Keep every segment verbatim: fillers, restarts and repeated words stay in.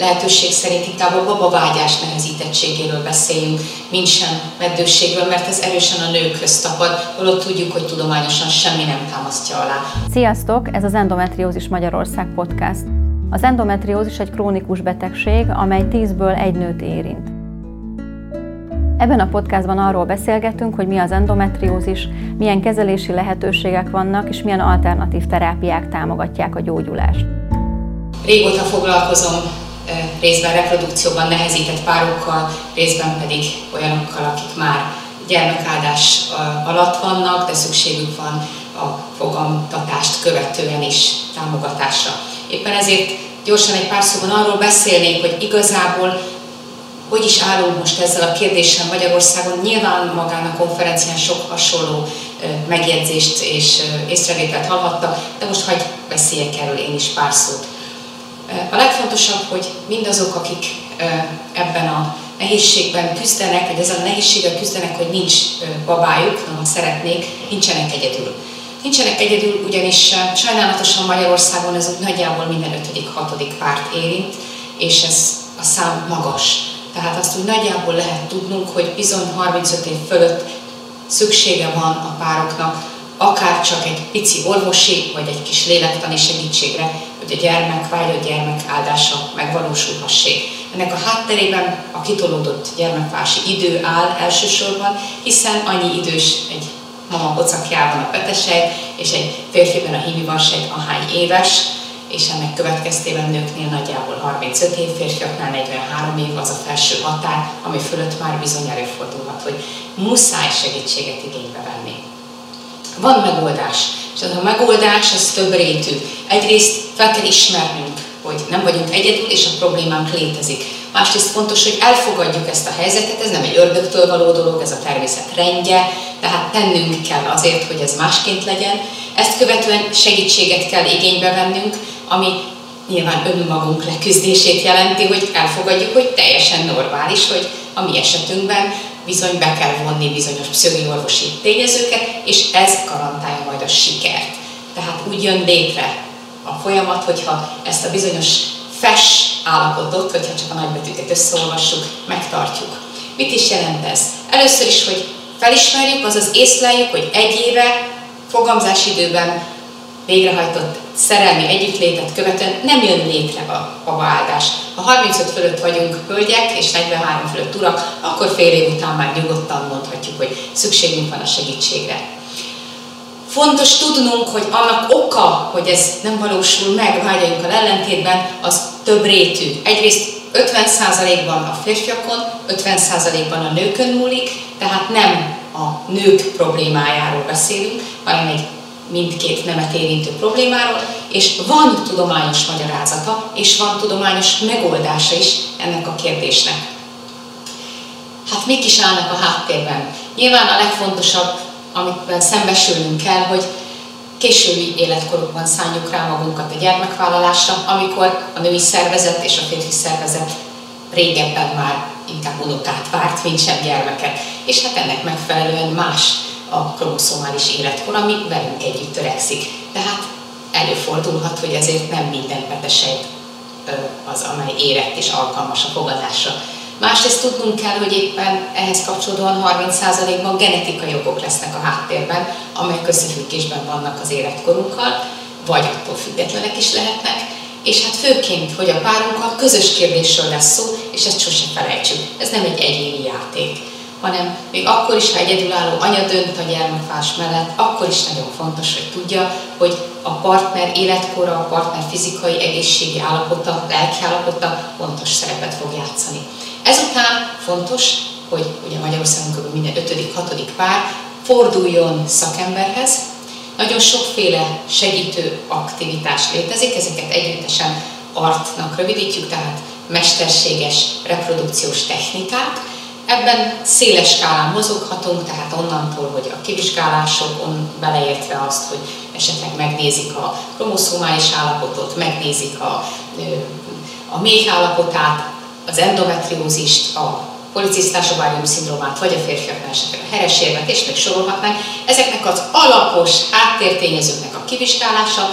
lehetőség szerinti távol babavágyás nehezítettségéről beszéljünk, mintsem meddőségről, mert ez erősen a nőkhöz tapad, holott tudjuk, hogy tudományosan semmi nem támasztja alá. Sziasztok! Ez az Endometriózis Magyarország podcast. Az endometriózis egy krónikus betegség, amely tízből egy nőt érint. Ebben a podcastban arról beszélgetünk, hogy mi az endometriózis, milyen kezelési lehetőségek vannak, és milyen alternatív terápiák támogatják a gyógyulást. Régóta foglalkozom részben reprodukcióban nehezített párokkal, részben pedig olyanokkal, akik már gyermekáldás alatt vannak, de szükségük van a fogamtatást követően is támogatásra. Éppen ezért gyorsan egy pár szóban arról beszélnék, hogy igazából hogy is állunk most ezzel a kérdéssel Magyarországon. Nyilván magán a konferencián sok hasonló megjegyzést és észrevételt hallhattak, de most hagyj beszéljek erről én is pár szót. A legfontosabb, hogy mindazok, akik ebben a nehézségben küzdenek, vagy ezzel a nehézséggel küzdenek, hogy nincs babájuk, hanem szeretnék, nincsenek egyedül. Nincsenek egyedül, ugyanis sajnálatosan Magyarországon ez úgy nagyjából minden ötödik-hatodik párt érint, és ez a szám magas. Tehát azt úgy nagyjából lehet tudnunk, hogy bizony harmincöt év fölött szüksége van a pároknak, akár csak egy pici orvosi, vagy egy kis lélektani segítségre, hogy a gyermek vágya, a gyermek áldása megvalósulhassék. Ennek a hátterében a kitolódott gyermekvási idő áll elsősorban, hiszen annyi idős egy mama pocakjában a petesejt, és egy férfiben a hímivarsejt ahány éves, és ennek következtében nőknél nagyjából harmincöt év, férfiaknál negyvenhárom év az a felső határ, ami fölött már bizony előfordulhat, hogy muszáj segítséget igénybe venni. Van megoldás, és az a megoldás az több rétű. Egyrészt fel kell ismernünk, hogy nem vagyunk egyedül, és a problémánk létezik. Másrészt fontos, hogy elfogadjuk ezt a helyzetet, ez nem egy ördögtől való dolog, ez a természet rendje, tehát tennünk kell azért, hogy ez másként legyen. Ezt követően segítséget kell igénybe vennünk, ami nyilván önmagunk leküzdését jelenti, hogy elfogadjuk, hogy teljesen normális, hogy a mi esetünkben bizony be kell vonni bizonyos pszichiorvosi tényezőket, és ez garantálja majd a sikert. Tehát úgy jön létre a folyamat, hogyha ezt a bizonyos fes állapotot, hogyha csak a nagybetűket összeolvassuk, megtartjuk. Mit is jelent ez? Először is, hogy felismerjük, azaz észleljük, hogy egy éve fogamzási időben végrehajtott szerelmi együttlétet követően nem jön létre a babaáldás. Ha harmincöt fölött vagyunk hölgyek és negyvenhárom fölött urak, akkor fél év után már nyugodtan mondhatjuk, hogy szükségünk van a segítségre. Fontos tudnunk, hogy annak oka, hogy ez nem valósul meg vágyainkkal ellentétben, az több rétű. Egyrészt ötven százalékban a férfiakon, ötven százalékban a nőkön múlik, tehát nem a nők problémájáról beszélünk, hanem egy mindkét nemet érintő problémáról, és van tudományos magyarázata, és van tudományos megoldása is ennek a kérdésnek. Hát mik is állnak a háttérben? Nyilván a legfontosabb, amiben szembesülnünk kell, hogy későbbi életkorokban szánjuk rá magunkat a gyermekvállalásra, amikor a női szervezet és a férfi szervezet régebben már inkább unokát várt, mint sem gyermeket. És hát ennek megfelelően más a kromoszomális életkor, ami velünk együtt törekszik. Tehát előfordulhat, hogy ezért nem minden petesejt az, amely érett és alkalmas a fogadásra. Másrészt tudnunk kell, hogy éppen ehhez kapcsolódóan harminc százalékban genetikai okok lesznek a háttérben, amelyek összefüggésben vannak az életkorunkkal, vagy attól függetlenek is lehetnek, és hát főként, hogy a párunkkal közös kérdésről lesz szó, és ezt sose felejtsük. Ez nem egy egyéni játék, hanem még akkor is, ha egyedülálló anya dönt a gyermekvállalás mellett, akkor is nagyon fontos, hogy tudja, hogy a partner életkora, a partner fizikai egészségi állapota, lelki állapota fontos szerepet fog játszani. Ezután fontos, hogy ugye Magyarországon kb. Minden ötödik-hatodik pár forduljon szakemberhez. Nagyon sokféle segítő aktivitás létezik, ezeket együttesen artnak rövidítjük, tehát mesterséges reprodukciós technikák. Ebben széles skálán mozoghatunk, tehát onnantól, hogy a kivizsgálásokon beleértve azt, hogy esetleg megnézik a kromoszomális állapotot, megnézik a, a méh állapotát, az endometriózist, a policisztás ovárium szindrómát, vagy a férfiaknál esetleg a heresérvet, és még sorolhatnánk. Ezeknek az alapos háttértényezőknek a kivizsgálása,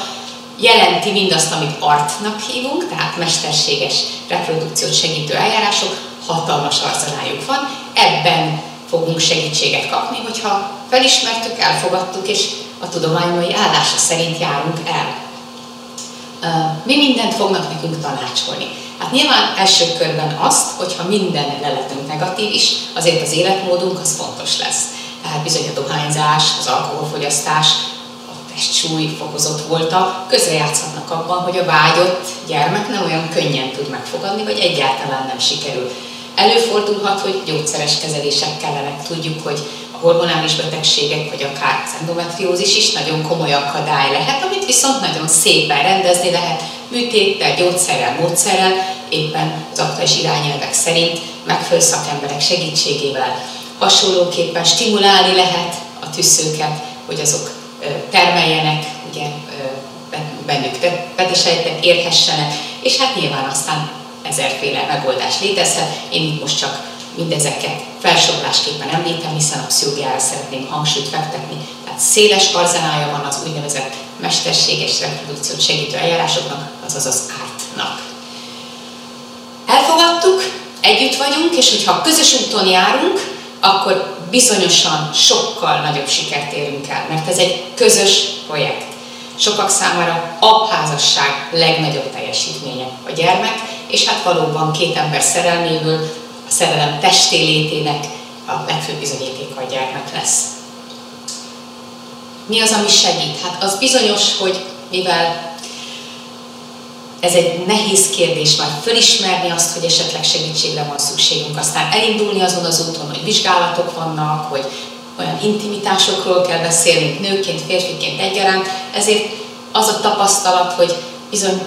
jelenti mindazt, amit artnak hívunk, tehát mesterséges reprodukciót segítő eljárások, hatalmas arzalájuk van, ebben fogunk segítséget kapni, hogyha felismertük, elfogadtuk, és a tudományai állása szerint járunk el. Mi mindent fognak nekünk tanácsolni? Hát nyilván első körben azt, hogyha minden leletünk negatív is, azért az életmódunk az fontos lesz. Tehát bizony a dohányzás, az alkoholfogyasztás, a testsúly fokozott volta, közrejátszhatnak abban, hogy a vágyott gyermek nem olyan könnyen tud megfogadni, vagy egyáltalán nem sikerül. Előfordulhat, hogy gyógyszeres kezelések kellenek, tudjuk, hogy a hormonális betegségek, vagy akár az endometriózis is nagyon komoly akadály lehet, amit viszont nagyon szépen rendezni lehet műtéttel, gyógyszerrel, módszerrel, éppen az aktuális irányelvek szerint megfelelő szakemberek segítségével. Hasonlóképpen stimulálni lehet a tüszőket, hogy azok termeljenek, ugye bennük petesejtet érhessenek, és hát nyilván aztán ezerféle megoldás létezhet. Én itt most csak mindezeket felsorolásképpen említem, hiszen a pszichiátriára szeretném hangsúlyt fektetni. Tehát széles arzenája van az úgynevezett mesterséges reprodukciót segítő eljárásoknak, azaz az ártnak. Elfogadtuk, együtt vagyunk, és hogyha közös úton járunk, akkor bizonyosan sokkal nagyobb sikert érünk el, mert ez egy közös projekt. Sokak számára a házasság legnagyobb teljesítménye a gyermek, és hát valóban két ember szerelméből a szerelem testé létének a legfőbb bizonyítéka a gyermek lesz. Mi az, ami segít? Hát az bizonyos, hogy mivel ez egy nehéz kérdés, már fölismerni azt, hogy esetleg segítségre van szükségünk, aztán elindulni azon az úton, hogy vizsgálatok vannak, hogy olyan intimitásokról kell beszélnünk nőként, férfiként egyaránt, ezért az a tapasztalat, hogy bizony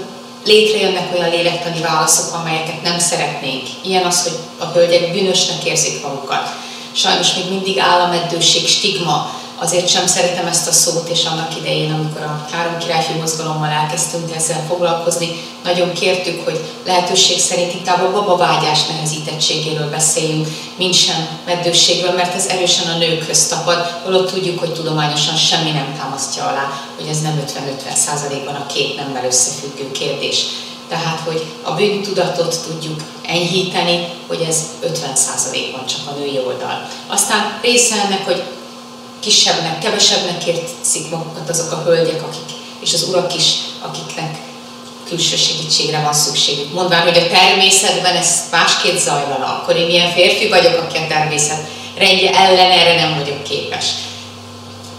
létrejönnek olyan lélektani válaszok, amelyeket nem szeretnénk. Ilyen az, hogy a hölgyek bűnösnek érzik magukat. Sajnos még mindig állameddőség, stigma. Azért sem szeretem ezt a szót, és annak idején, amikor a Három királyfi mozgalommal elkezdtünk ezzel foglalkozni, nagyon kértük, hogy lehetőség szerint inkább a babavágyás nehezítettségéről beszéljünk, mint sem meddőségről, mert ez erősen a nőkhöz tapad, holott tudjuk, hogy tudományosan semmi nem támasztja alá, hogy ez nem ötven-ötven százalékban a két nemmel összefüggő kérdés. Tehát, hogy a bűntudatot tudjuk enyhíteni, hogy ez ötven százalékban csak a női oldal. Aztán része ennek, hogy kisebbnek, kevesebbnek érzik magukat azok a hölgyek, akik, és az urak is, akiknek külső segítségre van szükségük. Mondván, hogy a természetben ez másképp zajlana, akkor én milyen férfi vagyok, aki a természet rendje ellen erre nem vagyok képes.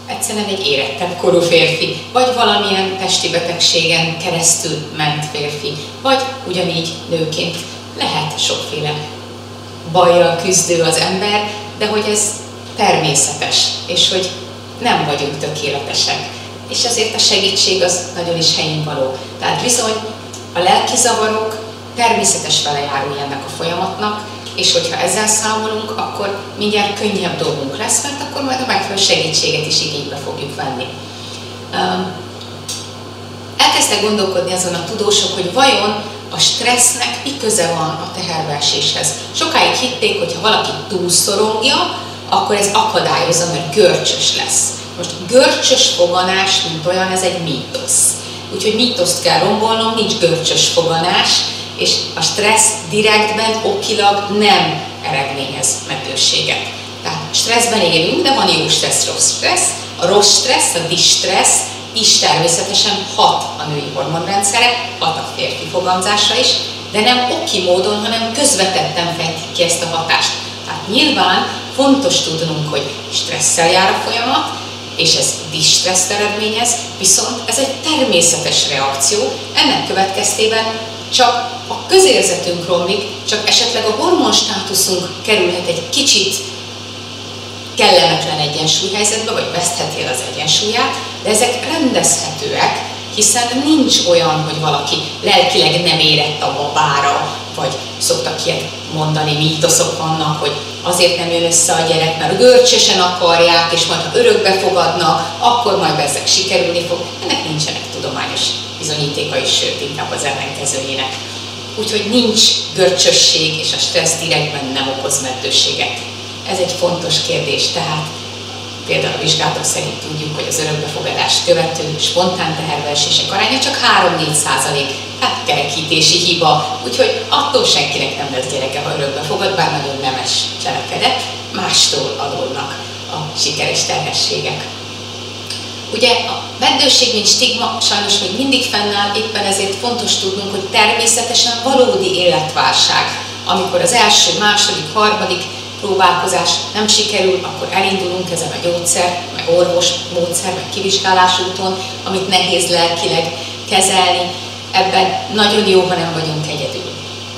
Egyszerűen egy érettebb korú férfi, vagy valamilyen testi betegségen keresztül ment férfi, vagy ugyanígy nőként lehet sokféle bajjal küzdő az ember, de hogy ez természetes, és hogy nem vagyunk tökéletesek. És azért a segítség az nagyon is helyén való. Tehát bizony a lelki zavarok természetes velejárói ennek a folyamatnak, és hogyha ezzel számolunk, akkor mindjárt könnyebb dolgunk lesz, mert akkor majd a megfelelő segítséget is igénybe fogjuk venni. Elkezdtek gondolkodni azon a tudósok, hogy vajon a stressznek mi köze van a teherbeeséshez. Sokáig hitték, hogyha valaki túlszorongja, akkor ez akadályozza, mert görcsös lesz. Most görcsös foganás, mint olyan, ez egy mítosz. Úgyhogy mítoszt kell rombolnom, nincs görcsös foganás, és a stressz direktben, okilag nem eredményez meddőséget. Tehát stresszben élünk, de van jó stressz, rossz stressz. A rossz stressz, a distressz is természetesen hat a női hormonrendszere, hat a férfi fogamzásra is, de nem oki módon, hanem közvetetten fejtik ki ezt a hatást. Tehát nyilván fontos tudnunk, hogy stresszel jár a folyamat, és ez distresszt eredményez, viszont ez egy természetes reakció, ennek következtében csak a közérzetünk romlik, csak esetleg a hormonstátuszunk kerülhet egy kicsit kellemetlen egyensúlyhelyzetbe, vagy vesztheti el az egyensúlyát, de ezek rendezhetőek, hiszen nincs olyan, hogy valaki lelkileg nem érett a babára, vagy szoktak ilyet mondani, mítoszok vannak, hogy azért nem jön össze a gyerek, mert görcsösen akarják, és majd ha örökbe fogadnak, akkor majd ezek sikerülni fog. Ennek nincsenek tudományos bizonyítéka is, sőt, inkább az ellenkezőjének. Úgyhogy nincs görcsösség, és a stressz direktben nem okoz meddőséget. Ez egy fontos kérdés, tehát Például a vizsgálatok szerint tudjuk, hogy az örökbefogadást követő spontán teherbeesések aránya csak három-négy százalék, tehát kerekítési hiba, úgyhogy attól senkinek nem lesz gyereke, ha örökbefogad, bár nagyon nemes cselekedet, mástól adódnak a sikeres terhességek. Ugye a meddőség, mint stigma, sajnos még mindig fennáll, éppen ezért fontos tudnunk, hogy természetesen valódi életválság. Amikor az első, második, harmadik próbálkozás nem sikerül, akkor elindulunk ezen a gyógyszer, meg orvos módszer, meg kivizsgálás úton, amit nehéz lelkileg kezelni. Ebben nagyon jó, ha nem vagyunk egyedül.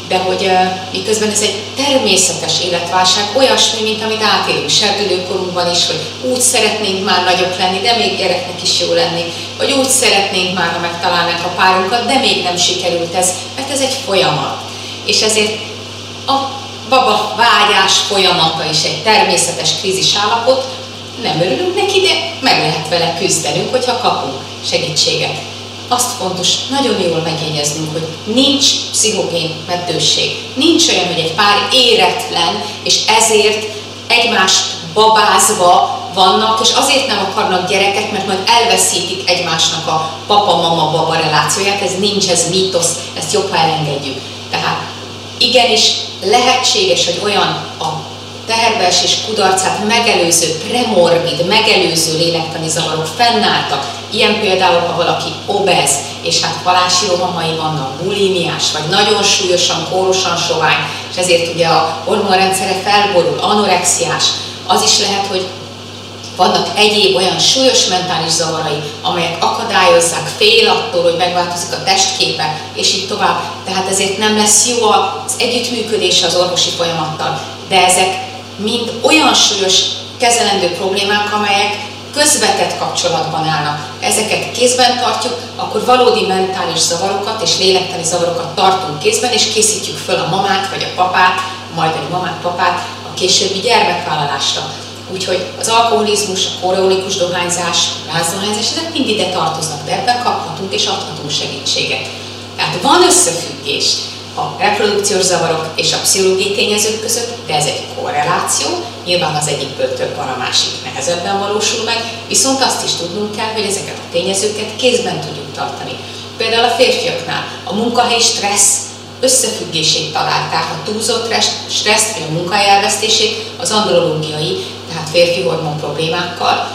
De hogy miközben ez egy természetes életválság, olyasmi, mint amit átélünk serdülőkorunkban is, hogy úgy szeretnénk már nagyok lenni, de még gyereknek is jó lenni, vagy úgy szeretnénk már, ha megtalálnánk a párunkat, de még nem sikerült ez, mert ez egy folyamat. És ezért a baba vágyás folyamata is egy természetes krízis állapot, nem örülünk neki, de meg lehet vele küzdenünk, hogyha kapunk segítséget. Azt fontos nagyon jól megjegyeznünk, hogy nincs pszichogén meddőség. Nincs olyan, hogy egy pár éretlen, és ezért egymást babázva vannak, és azért nem akarnak gyereket, mert majd elveszítik egymásnak a papa-mama-baba relációját. Ez nincs, ez mítosz, ezt jobb, ha elengedjük. Tehát igenis lehetséges, hogy olyan a teherbeesés kudarcát megelőző, premorbid, megelőző lélektani zavarok fennálltak. Ilyen például, ha valaki obez, és hát halási rohamai vannak, bulimiás, vagy nagyon súlyosan, kórosan sovány, és ezért ugye a hormonrendszere felborul, anorexiás. Az is lehet, hogy vannak egyéb olyan súlyos mentális zavarai, amelyek akadályozzák, fél attól, hogy megváltozik a testképe, és így tovább. Tehát ezért nem lesz jó az együttműködés az orvosi folyamattal. De ezek mind olyan súlyos kezelendő problémák, amelyek közvetett kapcsolatban állnak. Ezeket kézben tartjuk, akkor valódi mentális zavarokat és lélektani zavarokat tartunk kézben, és készítjük föl a mamát vagy a papát, majd a mamát, papát a későbbi gyermekvállalásra. Úgyhogy az alkoholizmus, a koreolikus dohányzás, rázdohányzás, ezek mind ide tartoznak, de ebben kaphatunk és adhatunk segítséget. Tehát van összefüggés a reprodukciós zavarok és a pszichológiai tényezők között, de ez egy korreláció, nyilván az egyikből több van, a másik nehezebben valósul meg, viszont azt is tudnunk kell, hogy ezeket a tényezőket kézben tudjuk tartani. Például a férfiaknál a munkahelyi stressz összefüggését találták, a túlzott stressz vagy a munkahely elvesztését az andrológiai, tehát férfi hormon problémákkal,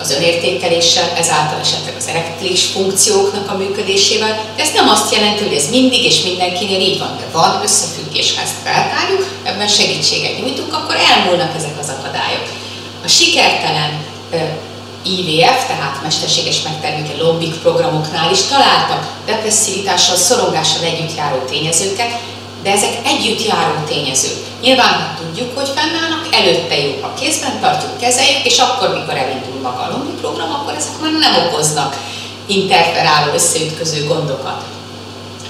az önértékeléssel, ezáltal esetleg az erektilis funkcióknak a működésével. Ez nem azt jelenti, hogy ez mindig és mindenkinél így van, de van összefüggés, ha ezt feltárjuk, ebben segítséget nyújtunk, akkor elmúlnak ezek az akadályok. A sikertelen i vé ef, tehát mesterséges megtermékeny lombik programoknál is találtak depresszivitással, szorongással együtt járó tényezőket, de ezek együtt járó tényezők. Nyilván tudjuk, hogy fennállnak, előtte jó, ha kézben tartjuk, kezeljük, és akkor, mikor elindul maga a lombi program, akkor ezek már nem okoznak interferáló, összeütköző gondokat.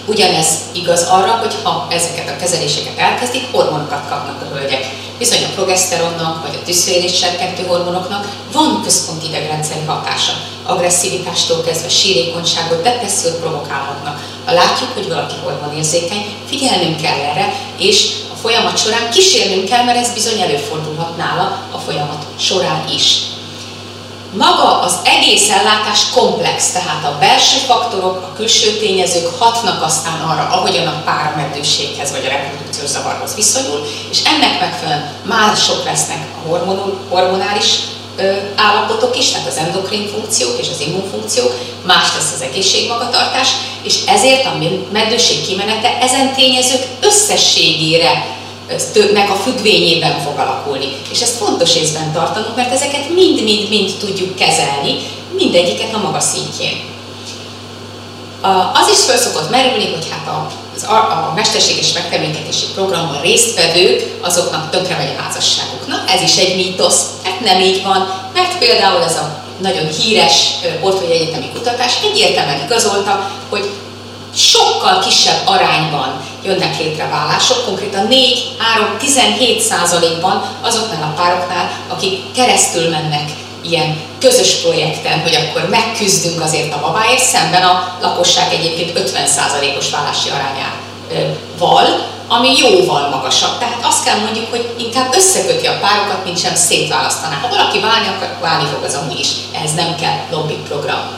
Ugyanez igaz arra, hogy ha ezeket a kezeléseket elkezdik, hormonokat kapnak a hölgyek. Bizony a progeszteronnak, vagy a tüszférés serkentő hormonoknak van központi idegrendszeri hatása. Agresszivitástól kezdve sírékonyságot, depressziót provokálhatnak. Ha látjuk, hogy valaki hormonérzékeny, figyelnünk kell erre, és a folyamat során kísérnünk kell, mert ez bizony előfordulhat nála a folyamat során is. Maga az egész ellátás komplex, tehát a belső faktorok, a külső tényezők hatnak aztán arra, ahogyan a pár a meddőséghez vagy a reprodukciós zavarhoz viszonyul, és ennek megfelelően mások lesznek a hormonul, hormonális ö, állapotok is, tehát az endokrin funkciók és az immunfunkciók, más lesz az egészségmagatartás, és ezért a meddőség kimenete ezen tényezők összességére, többnek a függvényében fog alakulni. És ezt fontos észben tartanunk, mert ezeket mind-mind-mind tudjuk kezelni, mindegyiket a maga szintjén. Az is föl szokott merülni, hogy hát a, a, a mesterséges megtermékenyítési programban résztvevők, azoknak tönkre megy a házasságuk. Na, ez is egy mítosz, hát nem így van, mert például ez a nagyon híres orthogi egyetemi kutatás egyértelműen igazolta, hogy sokkal kisebb arányban jönnek létre vállások, konkrétan négy-három-tizenhét százalékban azoknál a pároknál, akik keresztül mennek ilyen közös projekten, hogy akkor megküzdünk azért a babáért, szemben a lakosság egyébként ötven százalékos vállási arányával. ami jóval magasabb. Tehát azt kell mondjuk, hogy inkább összeköti a párokat, mint sem szétválasztaná. Ha valaki válni akar, válni fog az amúgy is. Ehhez nem kell lobbying program.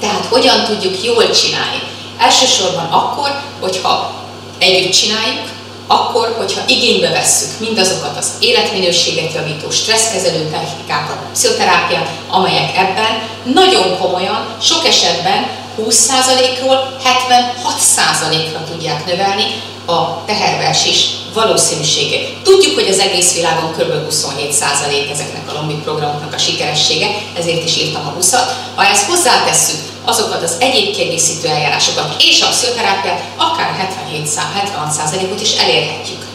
Tehát hogyan tudjuk jól csinálni? Elsősorban akkor, hogyha együtt csináljuk, akkor, hogyha igénybe vesszük mindazokat az életminőséget javító, stresszkezelő technikákat, pszichoterápiát, amelyek ebben nagyon komolyan, sok esetben húsz százalékról hetvenhat százalékra tudják növelni a teherbeesés valószínűségét. Tudjuk, hogy az egész világon kb. huszonhét százalék ezeknek a lombi programoknak a sikeressége, ezért is írtam a huszat. Ha ezt hozzátesszük azokat az egyéb kiegészítő eljárásokat és a pszichoterápiát, akár hetvenhét hetvenhat százalékot is elérhetjük.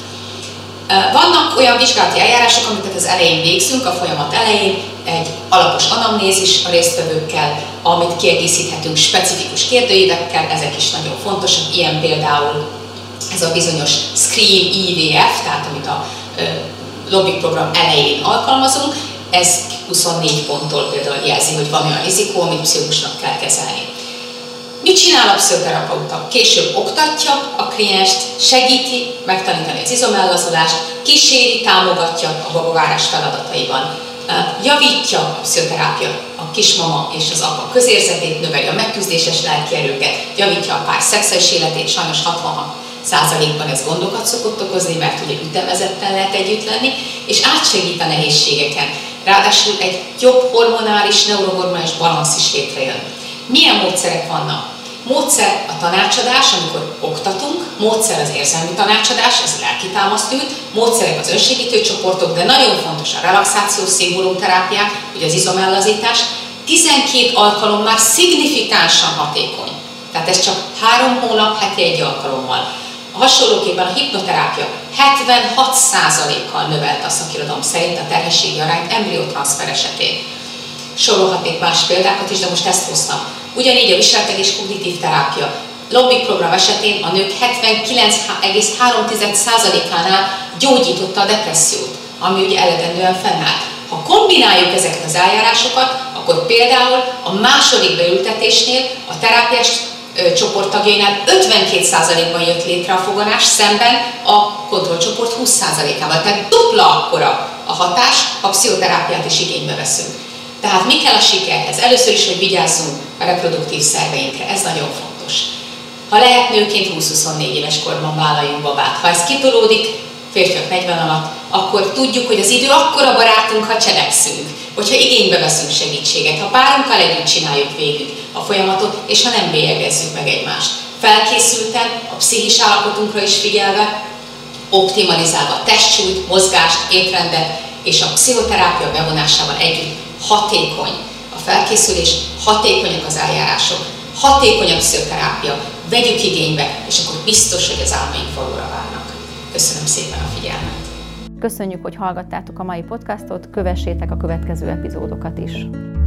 Vannak olyan vizsgálati eljárások, amiket az elején végzünk, a folyamat elején, egy alapos anamnézis a résztvevőkkel, amit kiegészíthetünk specifikus kérdőívekkel, ezek is nagyon fontosak, ilyen például ez a bizonyos SCREAM I D F, tehát amit a ö, lobby program elején alkalmazunk, ez huszonnégy ponttól például jelzi, hogy van olyan rizikó, amit pszichusnak kell kezelni. Mit csinál a pszichoterapeuta? Később oktatja a klienst, segíti megtanítani az izomellazolást, kíséri, támogatja a babavárás feladataiban, javítja a pszichoterápia a kismama és az apa közérzetét, növeli a megküzdéses lelki erőket, javítja a pár szexuális életét, sajnos hatvanhat százalékban ez gondokat szokott okozni, mert ugye ütemezetten lehet együtt lenni, és átsegít a nehézségeken. Ráadásul egy jobb hormonális, neurohormonális balansz is létrejön. Milyen módszerek vannak? Módszer a tanácsadás, amikor oktatunk, módszer az érzelmi tanácsadás, ez lelki támasztűt, módszerek az önsegítő csoportok, de nagyon fontos a relaxáció, szimbólumterápiák, ugye az izomellazítás. tizenkét alkalom már szignifikánsan hatékony. Tehát ez csak három hónap, heti egy alkalommal. Hasonlóképpen a hipnoterápia hetvenhat százalékkal növelt a szakirodalom szerint a terhességi arányt embriótranszfer esetén. Sorolhatnék más példákat is, de most ezt hoztam. Ugyanígy a viselkedés és kognitív terápia. Lombik program esetén a nők hetvenkilenc egész három tized százalékánál gyógyította a depressziót, ami ugye eredendően fennállt. Ha kombináljuk ezeket az eljárásokat, akkor például a második beültetésnél a terápiás csoporttagjainál ötvenkét százalékban jött létre a foganás, szemben a kontrollcsoport húsz százalékával. Tehát dupla akkora a hatás, ha a pszichoterápiát is igénybe veszünk. Tehát mi kell a sikerhez? Először is, hogy vigyázzunk a reproduktív szerveinkre, ez nagyon fontos. Ha lehet, nőként húsz-huszonnégy éves korban vállaljunk babát. Ha ez kitolódik, férfiak negyven alatt, akkor tudjuk, hogy az idő akkora barátunk, ha cselekszünk, hogyha igénybe veszünk segítséget, ha párunkkal együtt csináljuk végig a folyamatot, és ha nem bélyegezzük meg egymást. Felkészülten, a pszichis állapotunkra is figyelve, optimalizálva a testsúlyt, mozgást, étrendet, és a pszichoterápia bevonásával együtt hatékony a felkészülés, hatékonyak az eljárások, hatékony a pszichoterápia, vegyük igénybe, és akkor biztos, hogy az álmaink valóra válnak. Köszönöm szépen a figyelmet! Köszönjük, hogy hallgattátok a mai podcastot, kövessétek a következő epizódokat is!